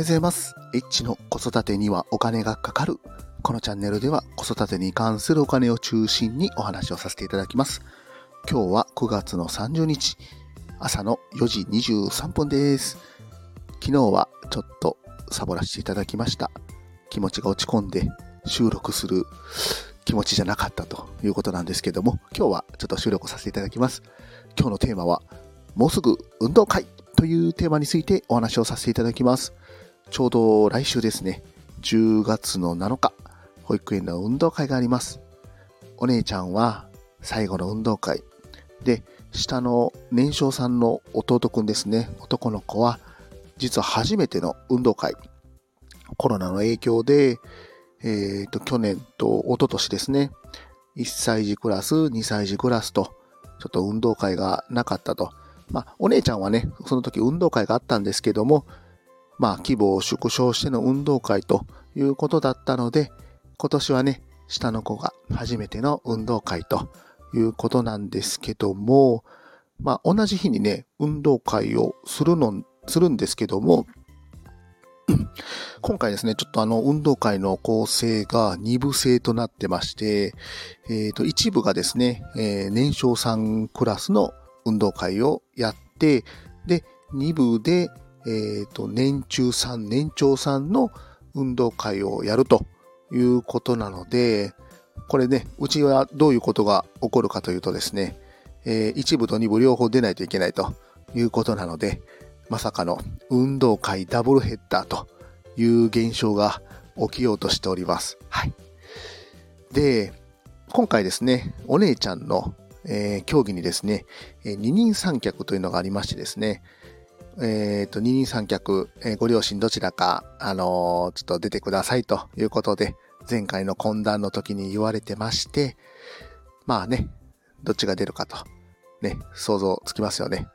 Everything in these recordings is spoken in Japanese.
ようございます。エッチの子育てにはお金がかかる。このチャンネルでは子育てに関するお金を中心にお話をさせていただきます。今日は9月の30日朝の4時23分です。昨日はちょっとサボらせていただきました。気持ちが落ち込んで収録する気持ちじゃなかったということなんですけども、今日はちょっと収録させていただきます。今日のテーマはもうすぐ運動会というテーマについてお話をさせていただきます。ちょうど来週ですね、10月の7日保育園の運動会があります。お姉ちゃんは最後の運動会で、下の年少さんの弟くんですね、男の子は実は初めての運動会、コロナの影響で、去年と一昨年ですね、1歳児クラス、2歳児クラスとちょっと運動会がなかったと。お姉ちゃんはね、その時運動会があったんですけども、規模を縮小しての運動会ということだったので、今年はね、下の子が初めての運動会ということなんですけども、同じ日にね、運動会をするんですけども、今回ですね、ちょっと運動会の構成が2部制となってまして、1部がですね、年少さんクラスの運動会をやって、で、2部で、年中さん、年長さんの運動会をやるということなので、これね、うちはどういうことが起こるかというとですね、1部と2部両方出ないといけないということなので、まさかの運動会ダブルヘッダーという現象が起きようとしております。はい。で、今回ですね、お姉ちゃんの、競技にですね、二人三脚というのがありましてですね、二人三脚、ご両親どちらか、ちょっと出てくださいということで、前回の懇談の時に言われてまして、どっちが出るかと。ね、想像つきますよね。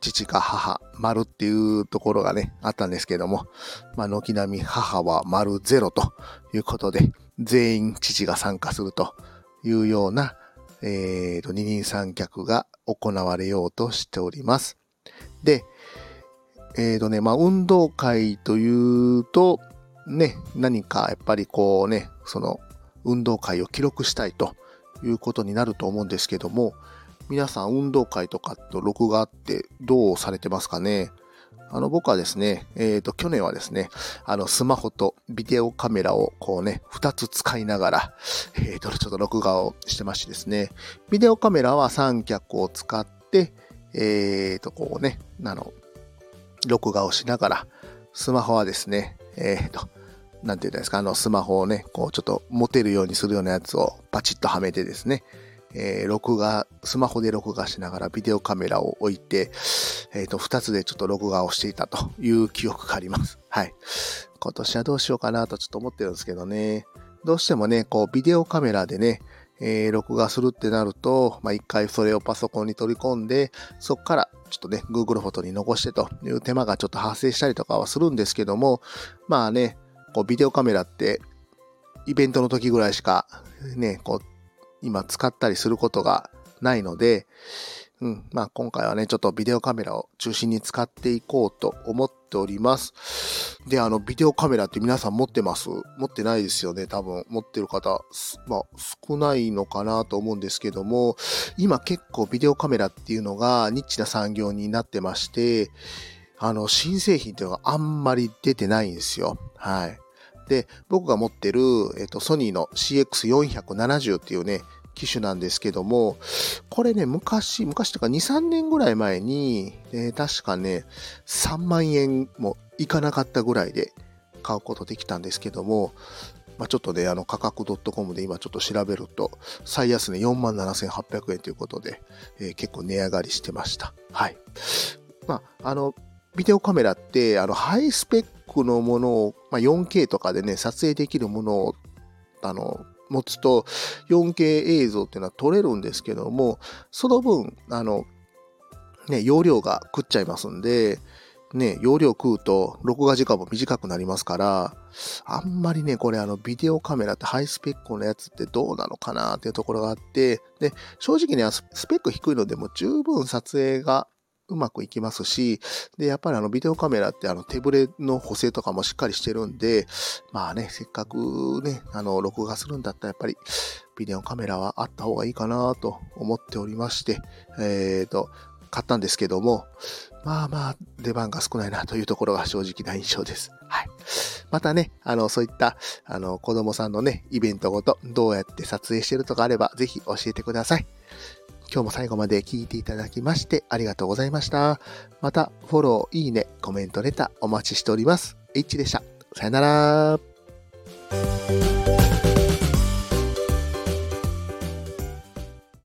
父か母、丸っていうところがね、あったんですけども、軒並み母は丸ゼロということで、全員父が参加するというような、二人三脚が行われようとしております。で、運動会というと、ね、何かやっぱりこうね、その運動会を記録したいということになると思うんですけども、皆さん運動会とかと録画ってどうされてますかね。僕はですね、去年はですね、スマホとビデオカメラをこうね、2つ使いながら、ちょっと録画をしてましてですね、ビデオカメラは三脚を使って、こうね、録画をしながら、スマホはですね、なんて言うんですか、スマホをね、こうちょっと持てるようにするようなやつをパチッとはめてですね、スマホで録画しながらビデオカメラを置いて、2つでちょっと録画をしていたという記憶があります。はい。今年はどうしようかなとちょっと思ってるんですけどね。どうしてもね、こうビデオカメラでね、録画するってなると、一回それをパソコンに取り込んで、そこからちょっとね、Google フォトに残してという手間がちょっと発生したりとかはするんですけども、ビデオカメラってイベントの時ぐらいしかね、今使ったりすることがないので、今回はね、ちょっとビデオカメラを中心に使っていこうと思っております。で、ビデオカメラって皆さん持ってます？持ってないですよね。多分持ってる方、少ないのかなと思うんですけども、今結構ビデオカメラっていうのがニッチな産業になってまして、新製品っていうのがあんまり出てないんですよ。はい。で、僕が持ってる、ソニーの CX470 っていうね、機種なんですけども、これね、昔とか2、3年ぐらい前に、確かね、3万円もいかなかったぐらいで買うことできたんですけども、ちょっとね、価格 .com で今ちょっと調べると、最安値 47,800 円ということで、結構値上がりしてました。はい。ビデオカメラって、ハイスペックのものを、4K とかでね、撮影できるものを、持つと、4K 映像っていうのは撮れるんですけども、その分、容量が食っちゃいますんで、ね、容量食うと、録画時間も短くなりますから、あんまりね、これ、ビデオカメラってハイスペックのやつってどうなのかなっていうところがあって、で、正直ね、スペック低いのでも十分撮影が、うまくいきますし、で、やっぱりビデオカメラって手ブレの補正とかもしっかりしてるんで、まあね、せっかくね、録画するんだったらやっぱりビデオカメラはあった方がいいかなと思っておりまして、買ったんですけども、まあまあ出番が少ないなというところが正直な印象です。はい。またね、そういった子供さんのね、イベントごとどうやって撮影してるとかあればぜひ教えてください。今日も最後まで聞いていただきましてありがとうございました。またフォロー、いいね、コメント、レターお待ちしております。H でした。さよなら。